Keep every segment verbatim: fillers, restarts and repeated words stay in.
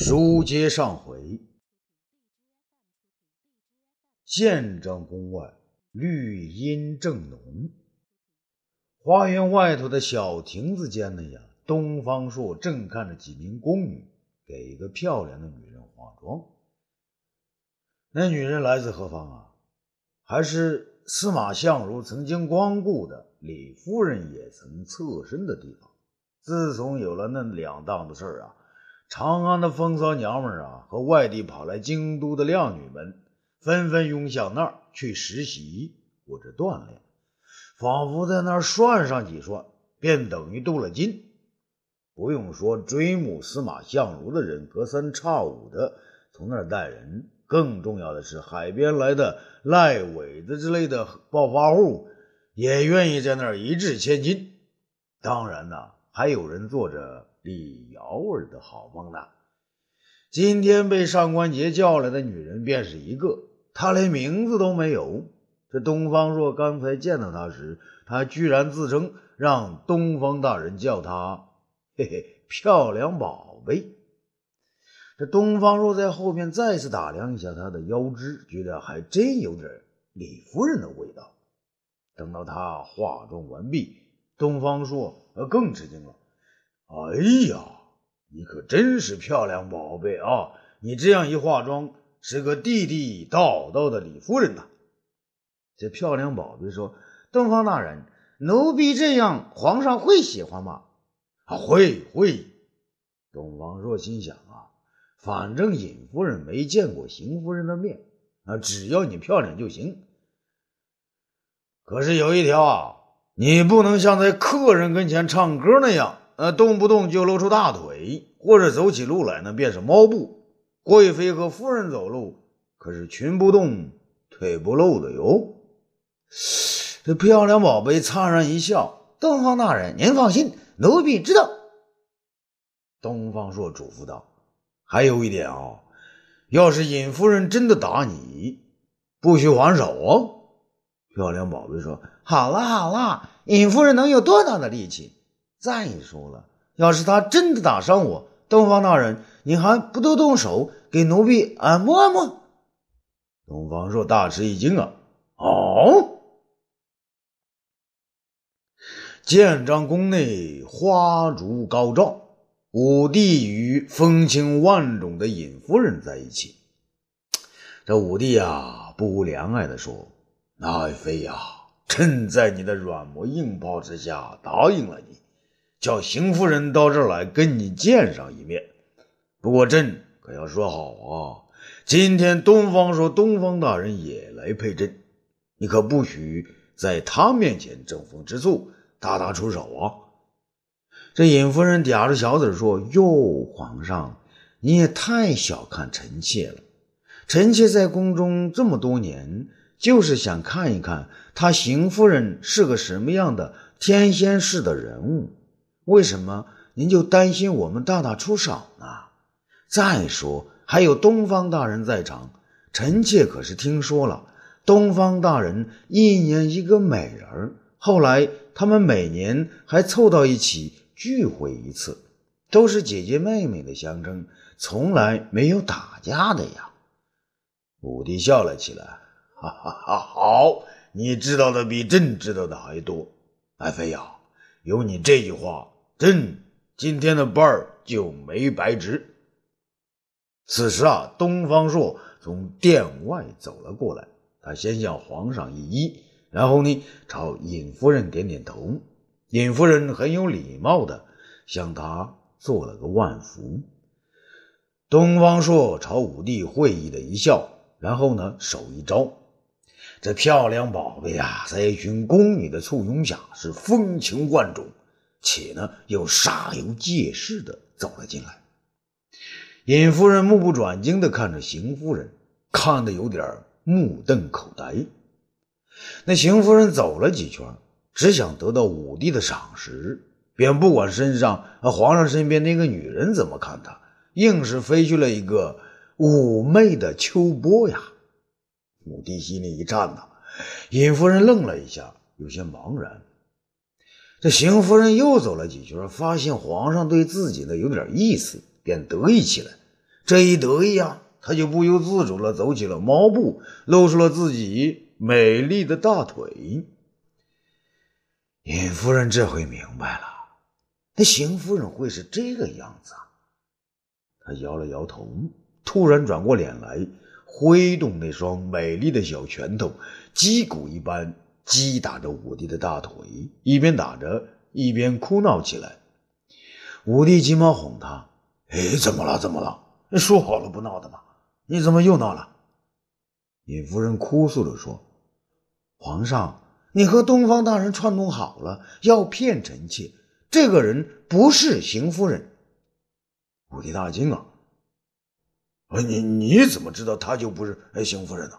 书接上回，建章宫外绿荫正浓，花园外头的小亭子间内呀，东方朔正看着几名宫女给一个漂亮的女人化妆。那女人来自何方啊？还是司马相如曾经光顾的李夫人也曾侧身的地方。自从有了那两档子事儿啊，长安的风骚娘们啊和外地跑来京都的靓女们纷纷涌向那儿去实习或者锻炼，仿佛在那儿涮上几涮便等于镀了金。不用说，追慕司马相如的人隔三差五的从那儿带人，更重要的是海边来的赖尾子之类的暴发户也愿意在那儿一掷千金。当然啊，还有人做着李瑶儿的好梦呢。今天被上官桀叫来的女人便是一个，她连名字都没有。这东方朔刚才见到她时，她居然自称让东方大人叫她嘿嘿漂亮宝贝。这东方朔在后面再次打量一下她的腰肢，觉得还真有点李夫人的味道。等到她化妆完毕，东方朔更吃惊了。哎呀，你可真是漂亮宝贝啊，你这样一化妆是个地地道道的李夫人呐。这漂亮宝贝说，东方大人，奴婢这样皇上会喜欢吗？啊，会会。东方朔心想啊，反正尹夫人没见过邢夫人的面啊，只要你漂亮就行。可是有一条啊，你不能像在客人跟前唱歌那样呃，动不动就露出大腿，或者走起路来呢便是猫步。贵妃和夫人走路可是裙不动腿不露的哟。这漂亮宝贝灿然一笑，东方大人您放心，奴婢知道。东方朔嘱咐道，还有一点啊，要是尹夫人真的打你，不许还手啊。漂亮宝贝说，好了好了，尹夫人能有多大的力气？再说了，要是他真的打伤我，东方大人您还不多动手给奴婢按摩按摩？东方朔大吃一惊啊。哦，建章宫内花烛高照，武帝与风情万种的尹夫人在一起。这武帝啊不无怜爱地说，爱妃呀，朕在你的软磨硬泡之下答应了你，叫邢夫人到这儿来跟你见上一面。不过朕可要说好啊，今天东方说东方大人也来陪朕，你可不许在他面前争风吃醋，大打出手啊。这尹夫人嗲着小嘴说，哟，皇上你也太小看臣妾了，臣妾在宫中这么多年，就是想看一看他邢夫人是个什么样的天仙式的人物，为什么您就担心我们大打出手呢？再说还有东方大人在场，臣妾可是听说了，东方大人一年一个美人，后来他们每年还凑到一起聚会一次，都是姐姐妹妹的相称，从来没有打架的呀。武帝笑了起来，哈哈哈，好，你知道的比朕知道的还多。爱妃呀，有你这句话，朕今天的班儿就没白值。此时啊，东方朔从殿外走了过来，他先向皇上一揖，然后呢朝尹夫人点点头。尹夫人很有礼貌的向他做了个万福。东方朔朝武帝会意的一笑，然后呢手一招，这漂亮宝贝啊，在一群宫女的簇拥下是风情万种，且呢又煞有介事的走了进来。尹夫人目不转睛的看着邢夫人，看得有点目瞪口呆。那邢夫人走了几圈，只想得到武帝的赏识，便不管身上、啊、皇上身边那个女人怎么看她，硬是飞去了一个妩媚的秋波呀。武帝心里一颤呐，尹夫人愣了一下，有些茫然。这邢夫人又走了几圈，发现皇上对自己的有点意思，便得意起来，这一得意啊，他就不由自主地走起了猫步，露出了自己美丽的大腿。尹夫人这回明白了，那邢夫人会是这个样子啊。她摇了摇头，突然转过脸来，挥动那双美丽的小拳头，击鼓一般击打着武帝的大腿，一边打着一边哭闹起来。武帝急忙哄他：哎，怎么了怎么了，说好了不闹的嘛，你怎么又闹了？尹夫人哭诉着说：皇上，你和东方大人串通好了，要骗臣妾，这个人不是邢夫人。武帝大惊啊，你你怎么知道他就不是邢夫人呢？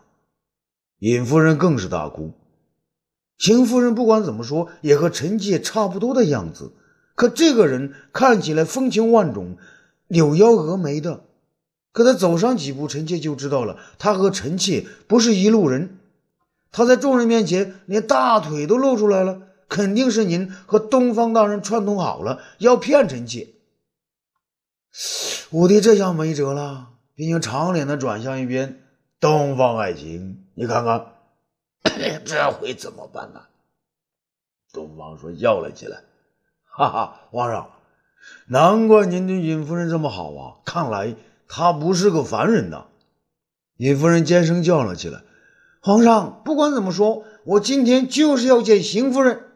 尹夫人更是大哭。邢夫人不管怎么说也和臣妾差不多的样子，可这个人看起来风情万种，柳腰蛾眉的，可他走上几步，臣妾就知道了，他和臣妾不是一路人。他在众人面前连大腿都露出来了，肯定是您和东方大人串通好了，要骗臣妾。武帝这下没辙了，毕竟长脸的转向一边。东方爱卿，你看看这回怎么办呢？东方说笑了起来，哈哈，皇上，难怪您对尹夫人这么好啊，看来她不是个凡人呐。尹夫人尖声叫了起来，皇上，不管怎么说，我今天就是要见邢夫人。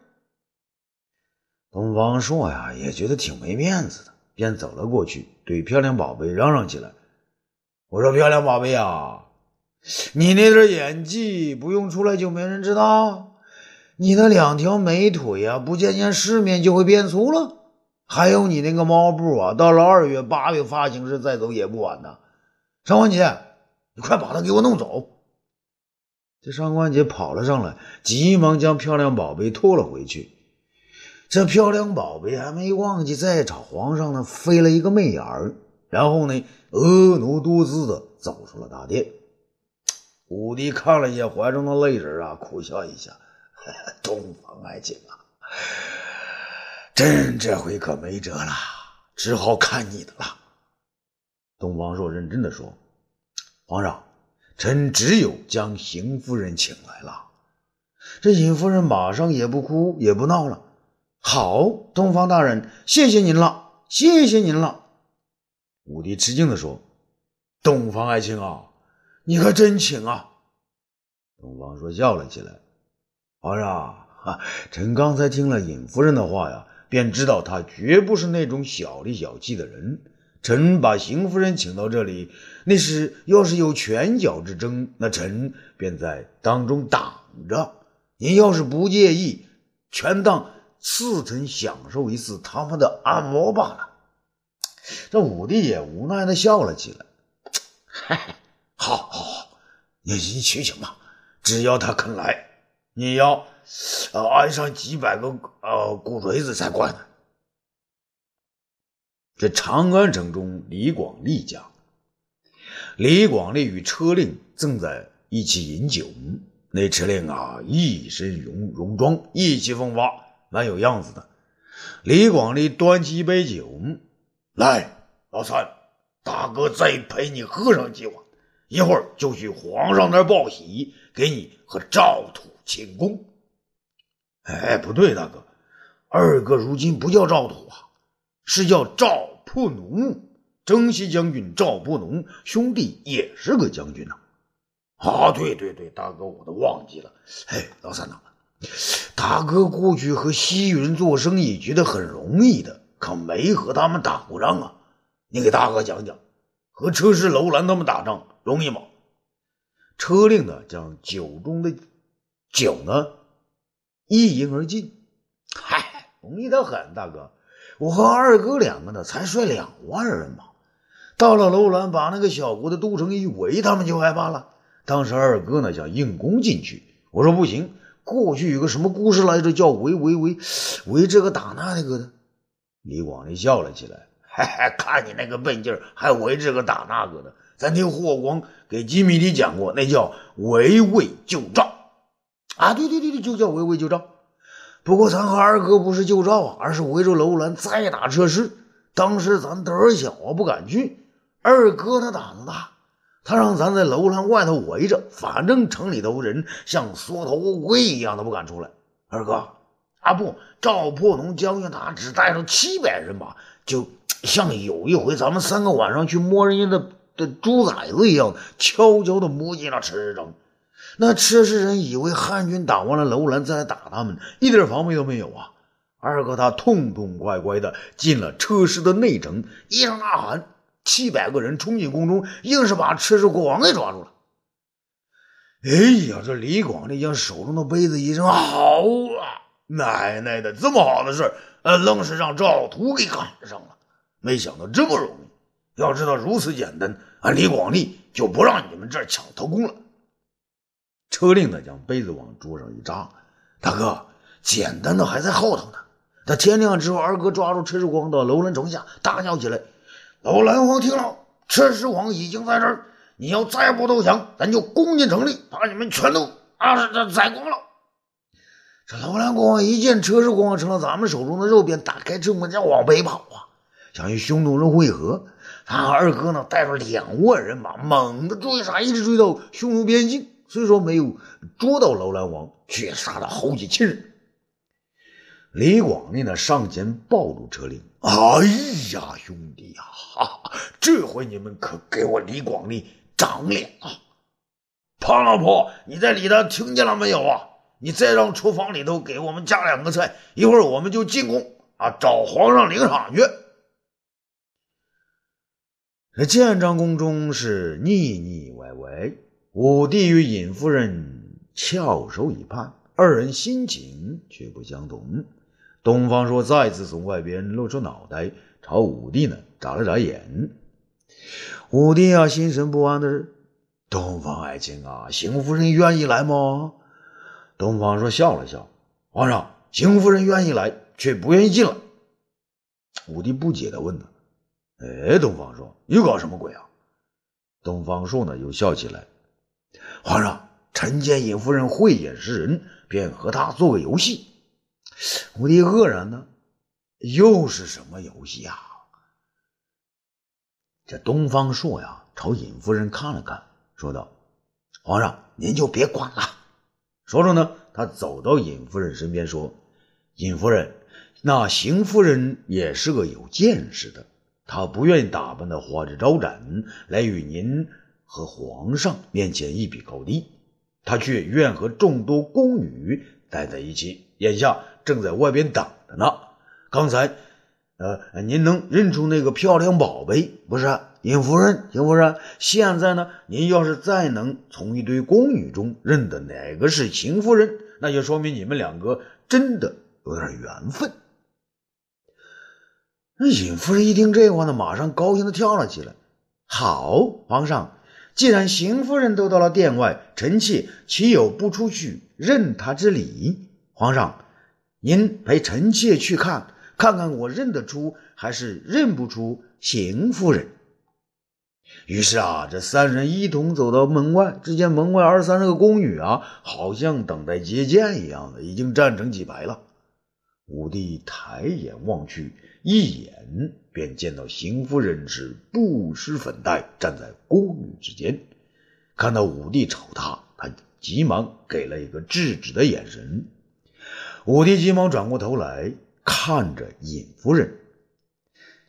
东方朔呀，也觉得挺没面子的，便走了过去，对漂亮宝贝嚷嚷起来：我说漂亮宝贝啊，你那点演技不用出来就没人知道，你那两条美腿啊，不见见世面就会变粗了，还有你那个猫步啊，到了二月八月发行时再走也不晚呢。上官桀，你快把他给我弄走。这上官桀跑了上来，急忙将漂亮宝贝拖了回去。这漂亮宝贝还没忘记再朝皇上呢飞了一个媚眼儿，然后呢婀娜多姿的走出了大殿。武帝看了一眼怀中的泪人啊，苦笑一下，东方爱卿啊，朕这回可没辙了，只好看你的了。东方朔认真的说：皇上，臣只有将邢夫人请来了。这尹夫人马上也不哭也不闹了。好，东方大人，谢谢您了，谢谢您了。武帝吃惊的说：东方爱卿啊，你可真请啊。东方朔笑了起来：皇上，臣刚才听了尹夫人的话呀，便知道她绝不是那种小里小气的人。臣把邢夫人请到这里，那是要是有拳脚之争，那臣便在当中挡着。您要是不介意，全当赐臣享受一次他们的按摩罢了。这武帝也无奈的笑了起来：好好好，你去请吧，只要他肯来，你要呃挨上几百个呃骨锤子才怪呢。这长安城中，李广利家，李广利与车令正在一起饮酒。那车令啊，一身戎戎装，意气风发，蛮有样子的。李广利端起一杯酒，来，老三，大哥再陪你喝上几碗，一会儿就去皇上那儿报喜，给你和赵土请功。哎，不对，大哥，二哥如今不叫赵土啊，是叫赵破农，征西将军赵破农兄弟也是个将军啊。啊，对对对，大哥我都忘记了。哎，老三呐，大哥过去和西域人做生意觉得很容易的，可没和他们打过仗啊。你给大哥讲讲，和车师楼兰他们打仗容易吗？车令呢，将酒中的酒呢一饮而尽。嗨，容易得很，大哥。我和二哥两个呢才率两万人嘛，到了楼兰把那个小国的都城一围，他们就害怕了。当时二哥呢想硬攻进去，我说不行，过去有个什么故事来着，叫围围围围这个打那个的。李广利笑了起来：嘿嘿，看你那个笨劲儿，还围这个打那个的，咱听霍光给吉米里讲过，那叫围魏救赵啊。对对对对，就叫围魏救赵。不过咱和二哥不是救赵啊，而是围着楼兰再打车师。当时咱胆儿小啊，不敢去。二哥他胆子大，他让咱在楼栏外头围着，反正城里头人像缩头乌龟一样的不敢出来。二哥，啊不，赵破农将军他只带上七百人马，就像有一回咱们三个晚上去摸人家的这猪崽子一样，悄悄的摸进了吃城。那吃食人以为汉军打完了楼兰再来打他们，一点防备都没有啊。二哥他痛痛快快的进了车师的内城，一声呐喊，七百个人冲进宫中，硬是把车师广给抓住了。哎呀，这李广这将手中的杯子一声好啊，奶奶的，这么好的事呃，愣是让赵图给赶上了。没想到这么容易，要知道如此简单，俺李广利就不让你们这儿抢头功了。车令的将杯子往桌上一扎，大哥，简单的还在后头呢。他天亮之后，二哥抓住赤石光到楼兰城下大叫起来，楼兰王听了，赤石王已经在这儿，你要再不投降，咱就攻进城里，把你们全都啊这宰光了。这楼兰国王一见赤石光成了咱们手中的肉，便打开车门将往北跑啊，想与匈奴人会合。他和二哥呢带着两万人马猛地追杀，一直追到匈奴边境。虽说没有捉到楼兰王，却杀了好几千人。李广利呢上前抱住车令，哎呀兄弟呀、啊，这回你们可给我李广利长脸啊！胖老婆，你在里头听见了没有啊？你再让厨房里头给我们加两个菜，一会儿我们就进宫啊，找皇上领赏去。这建章宫中是腻腻歪歪，武帝与尹夫人翘首以盼，二人心情却不相同。东方朔再次从外边露出脑袋，朝武帝呢眨了眨眼。武帝啊心神不安的是，东方爱卿啊，邢夫人愿意来吗？东方朔笑了笑，皇上，邢夫人愿意来，却不愿意进来。武帝不解的问他，哎，东方朔，你搞什么鬼啊？东方朔呢又笑起来，皇上，臣见尹夫人慧眼识人，便和她做个游戏。武帝愕然呢，又是什么游戏啊？这东方朔呀，朝尹夫人看了看，说道：“皇上，您就别管了。”说着呢，他走到尹夫人身边说：“尹夫人，那邢夫人也是个有见识的，她不愿意打扮的花枝招展，来与您。”和皇上面前一比高低，他却愿和众多宫女待在一起，眼下正在外边等着呢。刚才呃，您能认出那个漂亮宝贝不是尹夫人？尹夫人，现在呢，您要是再能从一堆宫女中认得哪个是秦夫人，那就说明你们两个真的有点缘分。那尹夫人一听这话呢，马上高兴的跳了起来，好，皇上，既然邢夫人都到了殿外，臣妾岂有不出去认她之礼？皇上，您陪臣妾去看看看我认得出还是认不出邢夫人。于是啊，这三人一同走到门外，只见门外二三十个宫女啊，好像等待接见一样的，已经站成几排了。武帝抬眼望去，一眼便见到邢夫人是不施粉黛，站在宫女之间。看到武帝瞅她，她急忙给了一个制止的眼神。武帝急忙转过头来看着尹夫人，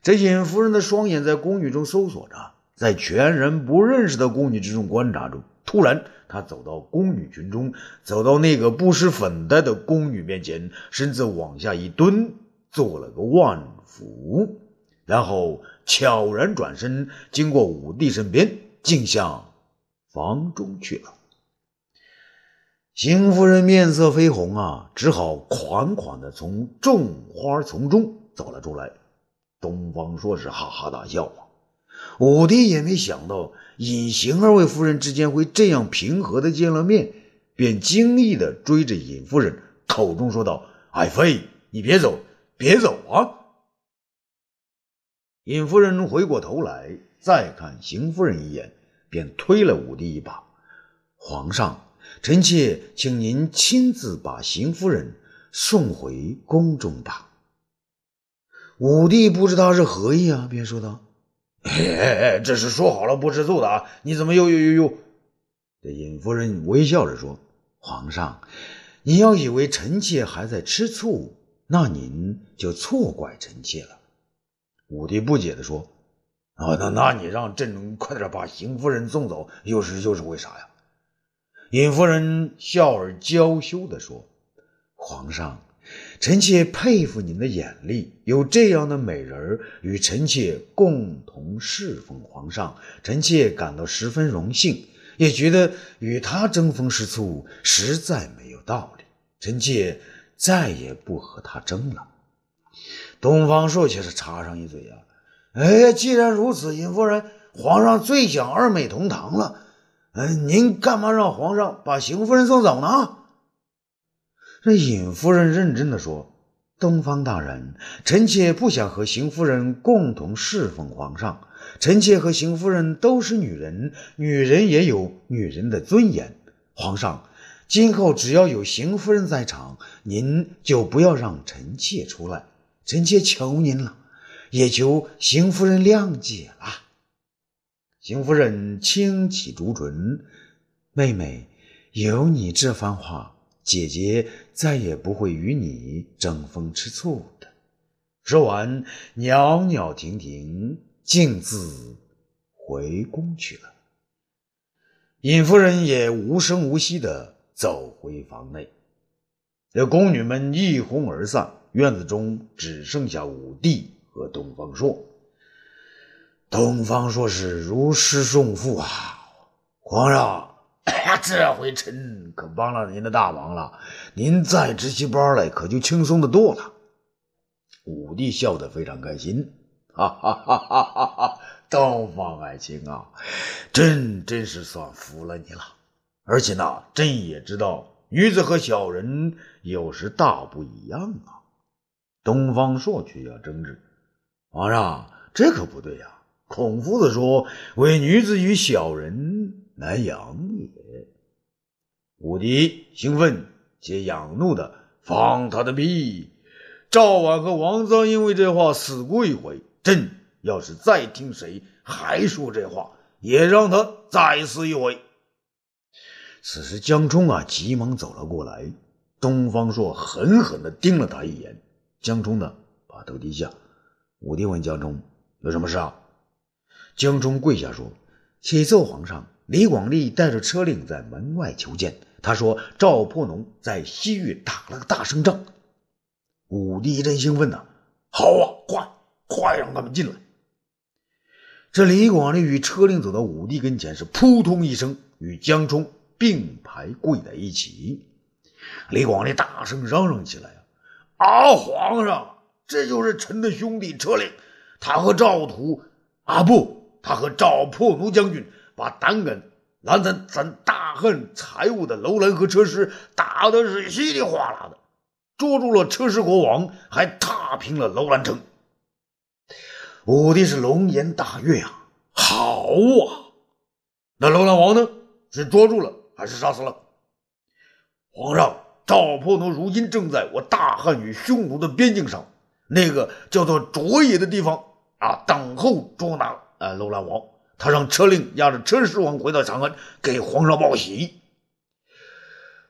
这尹夫人的双眼在宫女中搜索着，在全然不认识的宫女之中观察中。突然他走到宫女群中，走到那个不施粉黛的宫女面前，身子往下一蹲，做了个万伏，然后悄然转身，经过武帝身边，竟向房中去了。邢夫人面色绯红啊，只好款款的从种花丛中走了出来。东方朔是哈哈大笑啊，武帝也没想到尹邢二位夫人之间会这样平和的见了面，便惊异的追着尹夫人，口中说道，爱妃，你别走别走啊。尹夫人回过头来再看邢夫人一眼，便推了武帝一把，皇上，臣妾请您亲自把邢夫人送回宫中吧。武帝不知他是何意啊，便说道，哎哎哎，这是说好了不吃醋的啊！你怎么又又又又？这尹夫人微笑着说：“皇上，您要以为臣妾还在吃醋，那您就错怪臣妾了。”武帝不解地说：“啊，那那你让朕能快点把邢夫人送走，又是又是为啥呀？”尹夫人笑而娇羞地说：“皇上，臣妾佩服您的眼力，有这样的美人与臣妾共同侍奉皇上，臣妾感到十分荣幸，也觉得与她争风吃醋实在没有道理，臣妾再也不和她争了。”东方朔却是插上一嘴啊，哎，既然如此，尹夫人，皇上最想二美同堂了，嗯、哎，您干嘛让皇上把邢夫人送走呢？这尹夫人认真地说：“东方大人，臣妾不想和邢夫人共同侍奉皇上，臣妾和邢夫人都是女人，女人也有女人的尊严。皇上，今后只要有邢夫人在场，您就不要让臣妾出来，臣妾求您了，也求邢夫人谅解了。”邢夫人轻启朱唇：“妹妹，有你这番话，姐姐再也不会与你争风吃醋的。”说完，袅袅婷婷径自回宫去了。尹夫人也无声无息地走回房内，这宫女们一哄而散，院子中只剩下武帝和东方朔。东方朔是如释重负啊，皇上，这回臣可帮了您的大忙了，您再值起班来可就轻松的多了。武帝笑得非常开心，哈哈哈哈哈哈！东方爱卿啊，朕真是算服了你了。而且呢，朕也知道女子和小人有时大不一样啊。东方朔却要争执：“皇上，这可不对啊！孔夫子说，为女子与小人难养也。”武帝兴奋且仰怒的放他的屁！赵绾和王臧因为这话死过一回，朕要是再听谁还说这话，也让他再死一回。此时江充啊急忙走了过来，东方朔狠狠地盯了他一眼，江充呢把头低下。武帝问江充：“有什么事啊？”江充跪下说：“启奏皇上，李广利带着车令在门外求见，他说赵破农在西域打了个大胜仗。”武帝一阵兴奋呐、啊，好啊，快快让他们进来！这李广利与车令走到武帝跟前，是扑通一声与江充并排跪在一起。李广利大声嚷嚷起来啊：“啊，皇上，这就是臣的兄弟车令，他和赵屠啊不，他和赵破奴将军。”把胆敢拦咱咱大汉财物的楼兰和车师打的是稀里哗啦的，捉住了车师国王，还踏平了楼兰城。”武帝是龙颜大悦啊，好啊！那楼兰王呢？是捉住了还是杀死了？皇上，赵破奴如今正在我大汉与匈奴的边境上，那个叫做卓野的地方啊，等候捉拿呃楼兰王。他让车令押着车师王回到长安，给皇上报喜。”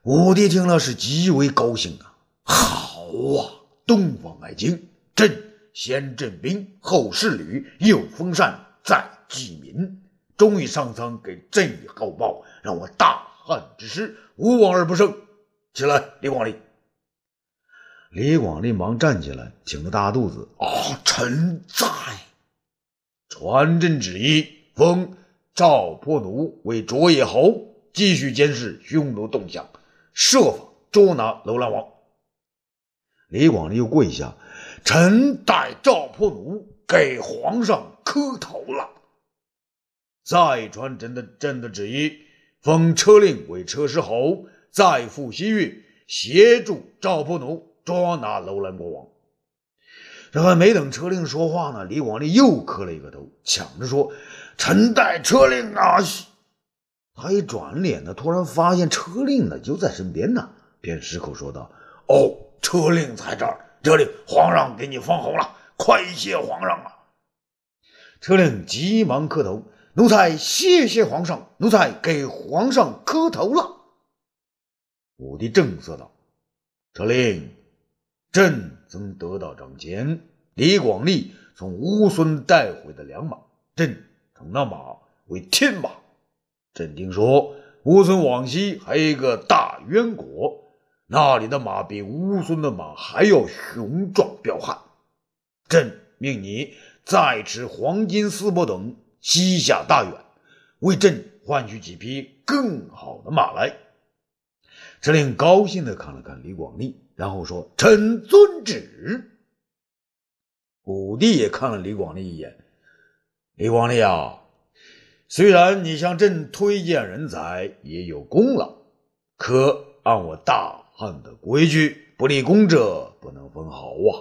武帝听了是极为高兴啊，好啊，东方爱卿，朕先振兵，后事旅，又封禅，再济民，终于上苍给朕以厚报，让我大汉之师无往而不胜。起来，李广利！李广利忙站起来，挺着大肚子：“啊，臣在。传朕旨意，封赵破奴为卓野侯，继续监视匈奴动向，设法捉拿楼兰王。”李广利又跪下：“臣代赵破奴给皇上磕头了。再传朕的朕的旨意，封车令为车师侯，再赴西域，协助赵破奴捉拿楼兰国王。”这还没等车令说话呢，李广利又磕了一个头，抢着说：“臣代车令啊！”他一转脸呢，突然发现车令呢就在身边呢，便失口说道：“哦，车令在这儿，这里皇上给你封侯了，快谢皇上啊！”车胤急忙磕头：“奴才谢谢皇上，奴才给皇上磕头了。”武帝正色道：“车胤，朕曾得到掌前李广利从乌孙带回的良马，朕称那马为天马。朕听说乌孙往西还有一个大渊国，那里的马比乌孙的马还要雄壮彪悍。朕命你再持黄金丝帛等西下大远，为朕换取几匹更好的马来。”车胤高兴地看了看李广利，然后说：“臣遵旨。”武帝也看了李广利一眼：“李广利啊，虽然你向朕推荐人才也有功劳，可按我大汉的规矩，不立功者不能封侯啊。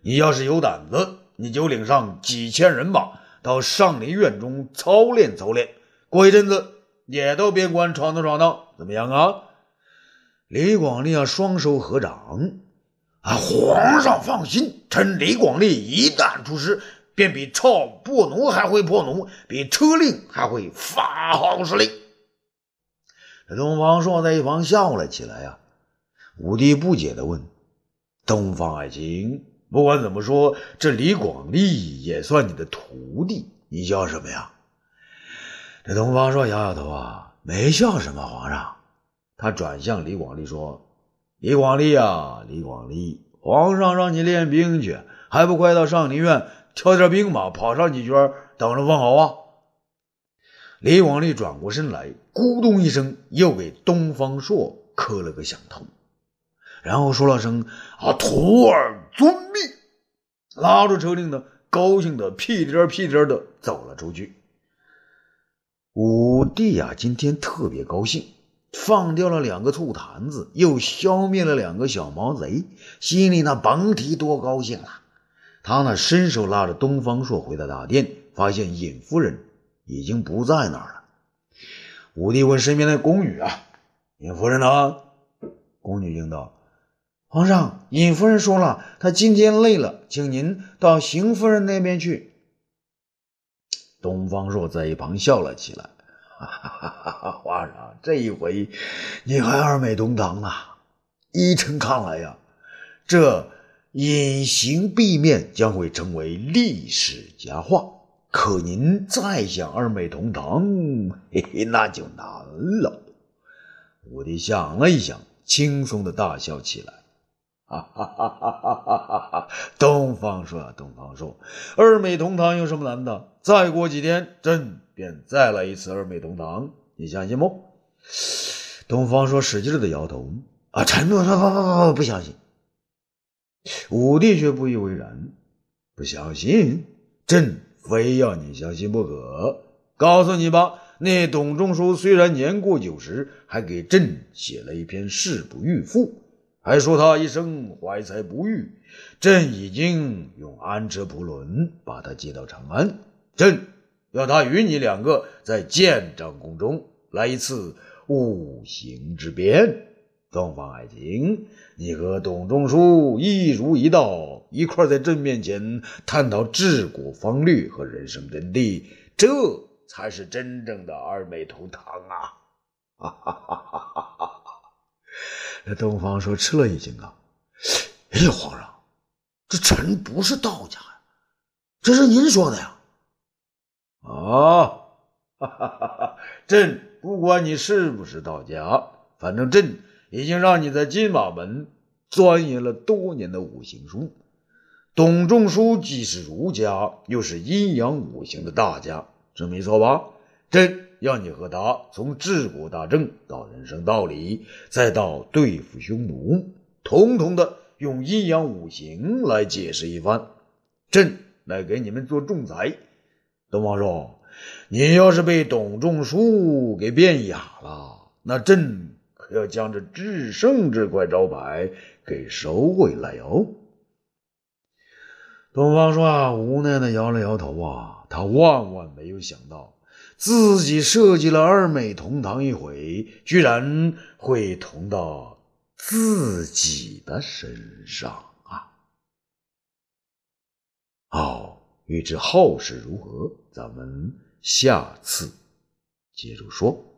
你要是有胆子，你就领上几千人马到上林苑中操练操练，过一阵子也到边关闯荡闯荡，怎么样啊？”李广利啊双手合掌：“啊，皇上放心，臣李广利一旦出师，便比赵破奴还会破奴，比车胤还会发号施令。”东方朔在一旁笑了起来啊。武帝不解地问：“东方爱卿，不管怎么说，这李广利也算你的徒弟，你笑什么呀？”这东方朔摇摇头啊：“没笑什么，皇上。”他转向李广利说：“李广利啊，李广利，皇上让你练兵去，还不快到上林苑挑点兵马，跑上几圈，等着封侯啊！”李广利转过身来，咕咚一声，又给东方朔磕了个响头，然后说了声：“啊，徒儿遵命！”拉住车胤呢，高兴的屁颠屁颠的走了出去。武帝啊，今天特别高兴，放掉了两个醋坛子，又消灭了两个小毛贼，心里呢甭提多高兴了。他呢伸手拉着东方朔回到大殿，发现尹夫人已经不在那儿了。武帝问身边的宫女啊：“尹夫人呢？”宫女应道：“皇上，尹夫人说了，她今天累了，请您到邢夫人那边去。”东方朔在一旁笑了起来：“哈哈哈哈，皇上，这一回你还二美同堂了。依臣看来呀，这隐形避面将会成为历史佳话，可您再想二美同堂，嘿嘿，那就难了。”武帝想了一想，轻松的大笑起来：“哈哈哈哈哈哈哈！东方朔啊，东方朔，二美同堂有什么难的？再过几天，朕便再来一次二美同堂，你相信不？”东方朔使劲的摇头：“啊，臣不不不相信。”武帝却不以为然：“不相信？朕非要你相信不可。告诉你吧，那董仲舒虽然年过九十，还给朕写了一篇《士不遇赋》，还说他一生怀才不遇。朕已经用安车蒲轮把他接到长安，朕要他与你两个在建章宫中来一次五行之变。东方爱卿，你和董仲舒一如一道，一块在朕面前探讨治国方略和人生真谛，这才是真正的二美同堂啊！”哈哈哈哈哈哈！这东方朔吃了一惊啊：“哎呀，皇上，这臣不是道家呀，这是您说的呀！”“啊，哈哈哈哈！朕不管你是不是道家，反正朕已经让你在金马门钻研了多年的五行书。董仲舒既是儒家，又是阴阳五行的大家，这没错吧？朕要你和他从治国大政到人生道理，再到对付匈奴，统统的用阴阳五行来解释一番。朕来给你们做仲裁。东方朔，你要是被董仲舒给变哑了，那朕要将这至圣这块招牌给收回来哟。”东方朔啊，无奈的摇了摇头啊，他万万没有想到，自己设计了二美同堂一回，居然会同到自己的身上啊！哦，欲知后事如何，咱们下次接着说。